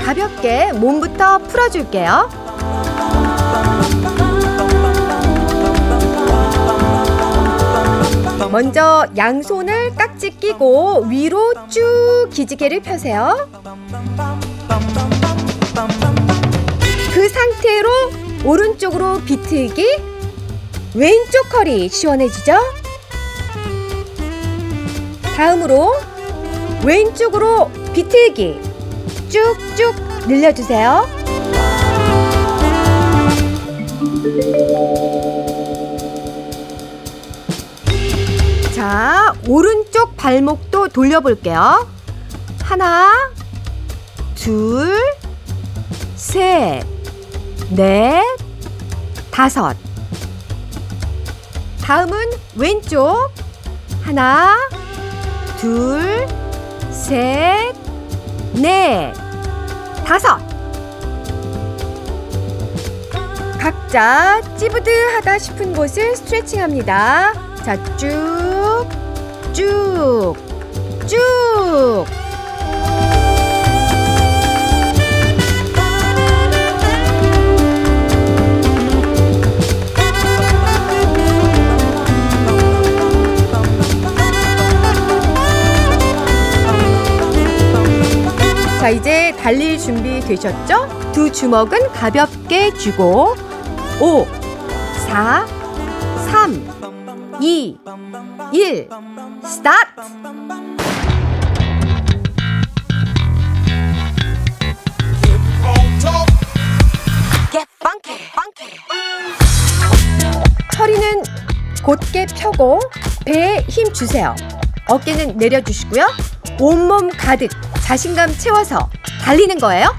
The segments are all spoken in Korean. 가볍게 몸부터 풀어줄게요. 먼저 양손을 깍지 끼고 위로 쭉 기지개를 펴세요. 그 상태로 오른쪽으로 비틀기, 왼쪽 허리 시원해지죠? 다음으로 왼쪽으로 비틀기, 쭉쭉 늘려주세요. 자, 오른쪽 발목도 돌려볼게요. 하나, 둘, 셋, 넷, 다섯. 다음은 왼쪽. 하나, 둘, 셋, 넷, 다섯. 각자 찌부드하다 싶은 곳을 스트레칭합니다. 자, 쭉, 쭉, 쭉. 자, 이제 달릴 준비 되셨죠? 두 주먹은 가볍게 쥐고 5, 4, 3, 2, 1, 스타트! 허리는 곧게 펴고 배에 힘 주세요. 어깨는 내려주시고요. 온몸 가득 자신감 채워서 달리는 거예요.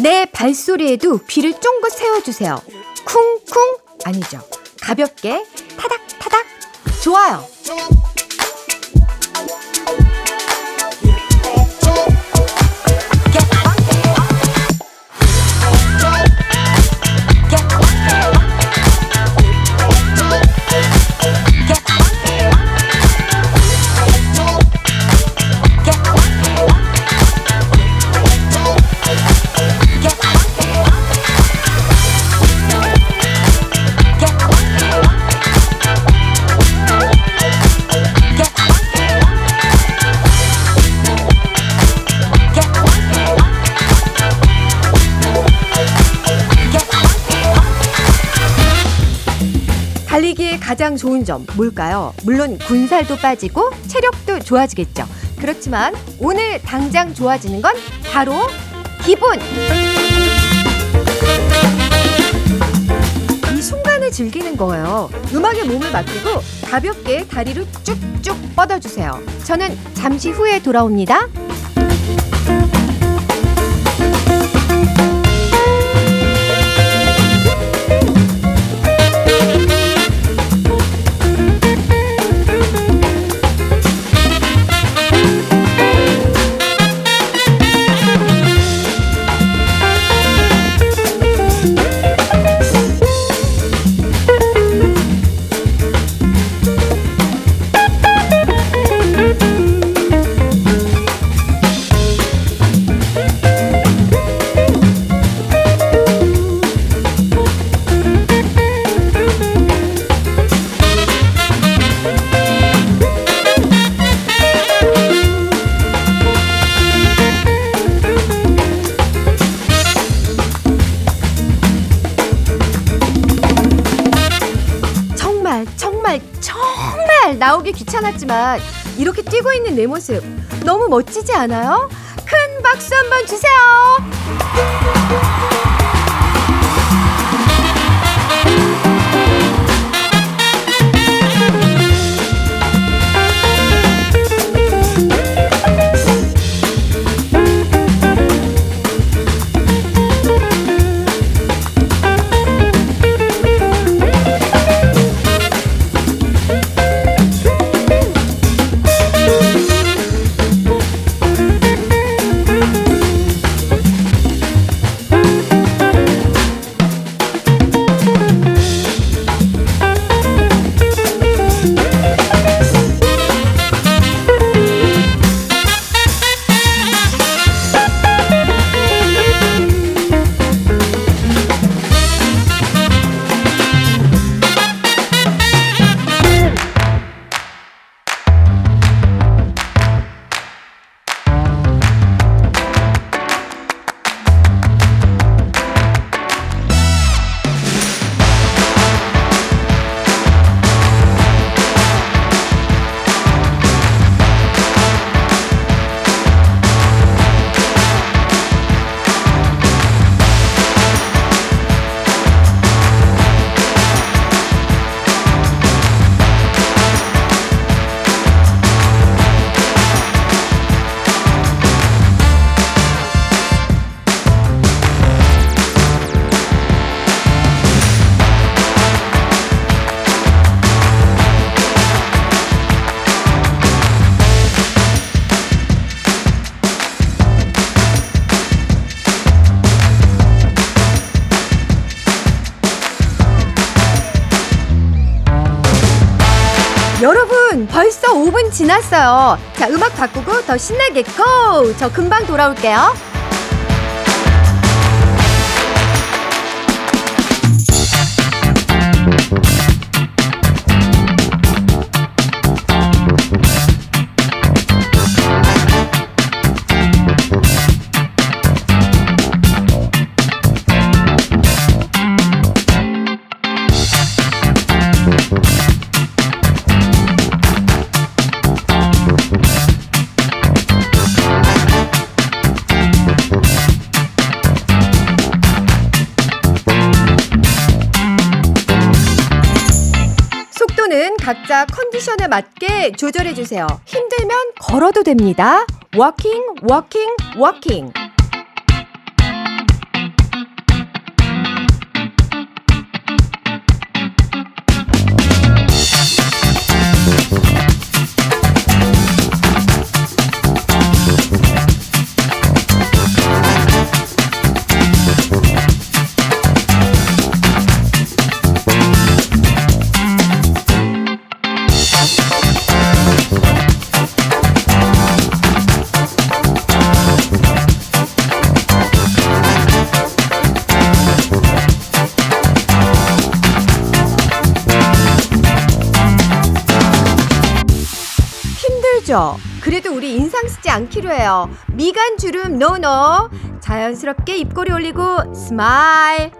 내 발소리에도 귀를 쫑긋 세워주세요. 쿵쿵 아니죠. 가볍게 타닥타닥. 좋아요. 달리기의 가장 좋은 점 뭘까요? 물론 군살도 빠지고 체력도 좋아지겠죠. 그렇지만 오늘 당장 좋아지는 건 바로 기분! 이 순간을 즐기는 거예요. 음악에 몸을 맡기고 가볍게 다리를 쭉쭉 뻗어주세요. 저는 잠시 후에 돌아옵니다. 정말 나오기 귀찮았지만 이렇게 뛰고 있는 내 모습 너무 멋지지 않아요? 큰 박수 한번 주세요. 벌써 5분 지났어요. 자, 음악 바꾸고 더 신나게 고! 저 금방 돌아올게요. 각자 컨디션에 맞게 조절해주세요. 힘들면 걸어도 됩니다. 워킹, 워킹, 워킹. 그래도 우리 인상 쓰지 않기로 해요. 미간 주름 노노. 자연스럽게 입꼬리 올리고 스마일.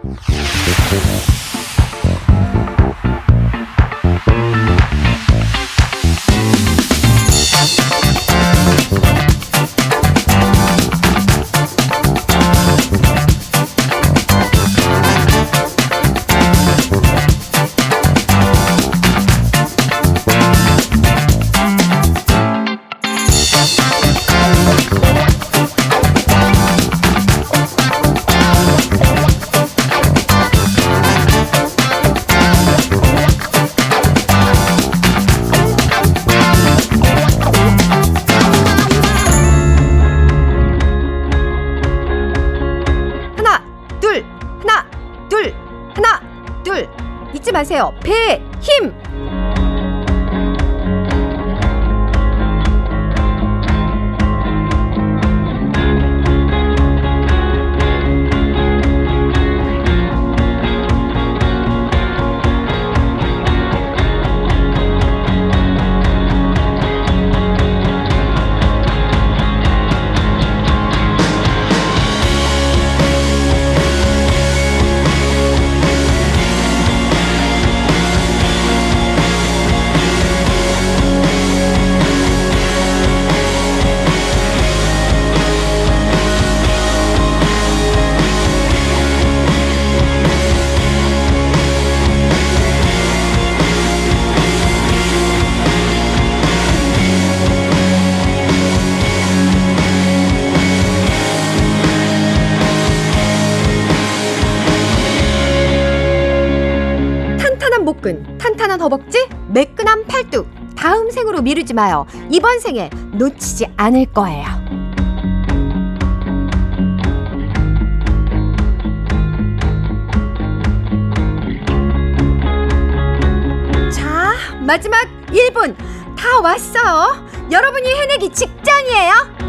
마세요. 배에 힘. 복근, 탄탄한 허벅지, 매끈한 팔뚝. 다음 생으로 미루지 마요. 이번 생에 놓치지 않을 거예요. 자, 마지막 1분. 다 왔어요. 여러분이 해내기 직전이에요.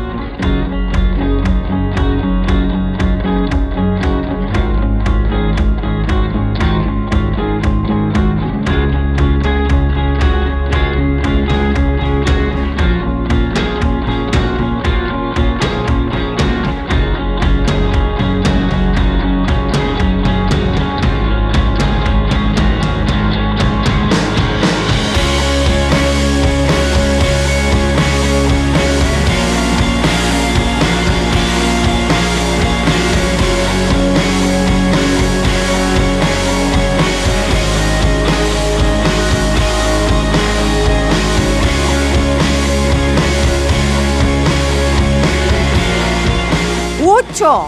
초,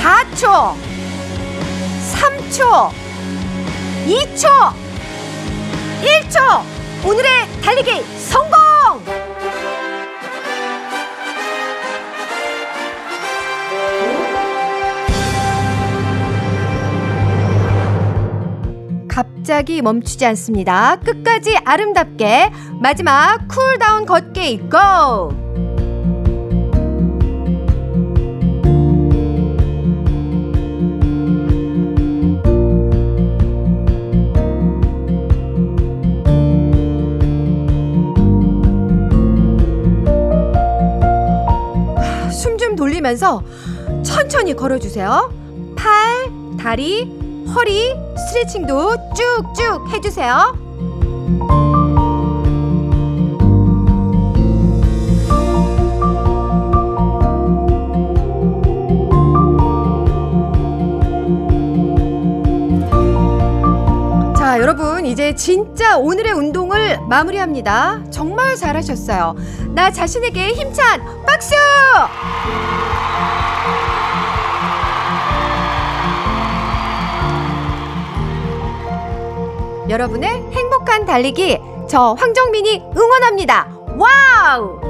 4초, 3초, 2초, 1초. 오늘의 달리기 성공! 갑자기 멈추지 않습니다. 끝까지 아름답게 마지막 쿨다운 걷기 고! 돌리면서 천천히 걸어주세요. 팔, 다리, 허리 스트레칭도 쭉쭉 해주세요. 자, 여러분 이제 진짜 오늘의 운동을 마무리합니다. 정말 잘하셨어요. 나 자신에게 힘찬 박수! 여러분의 행복한 달리기, 저 황정민이 응원합니다. 와우!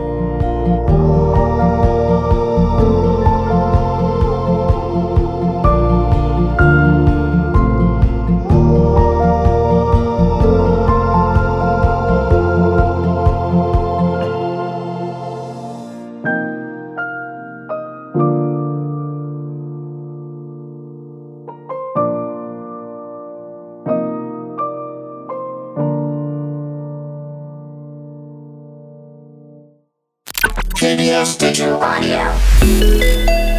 KBS Digital Audio.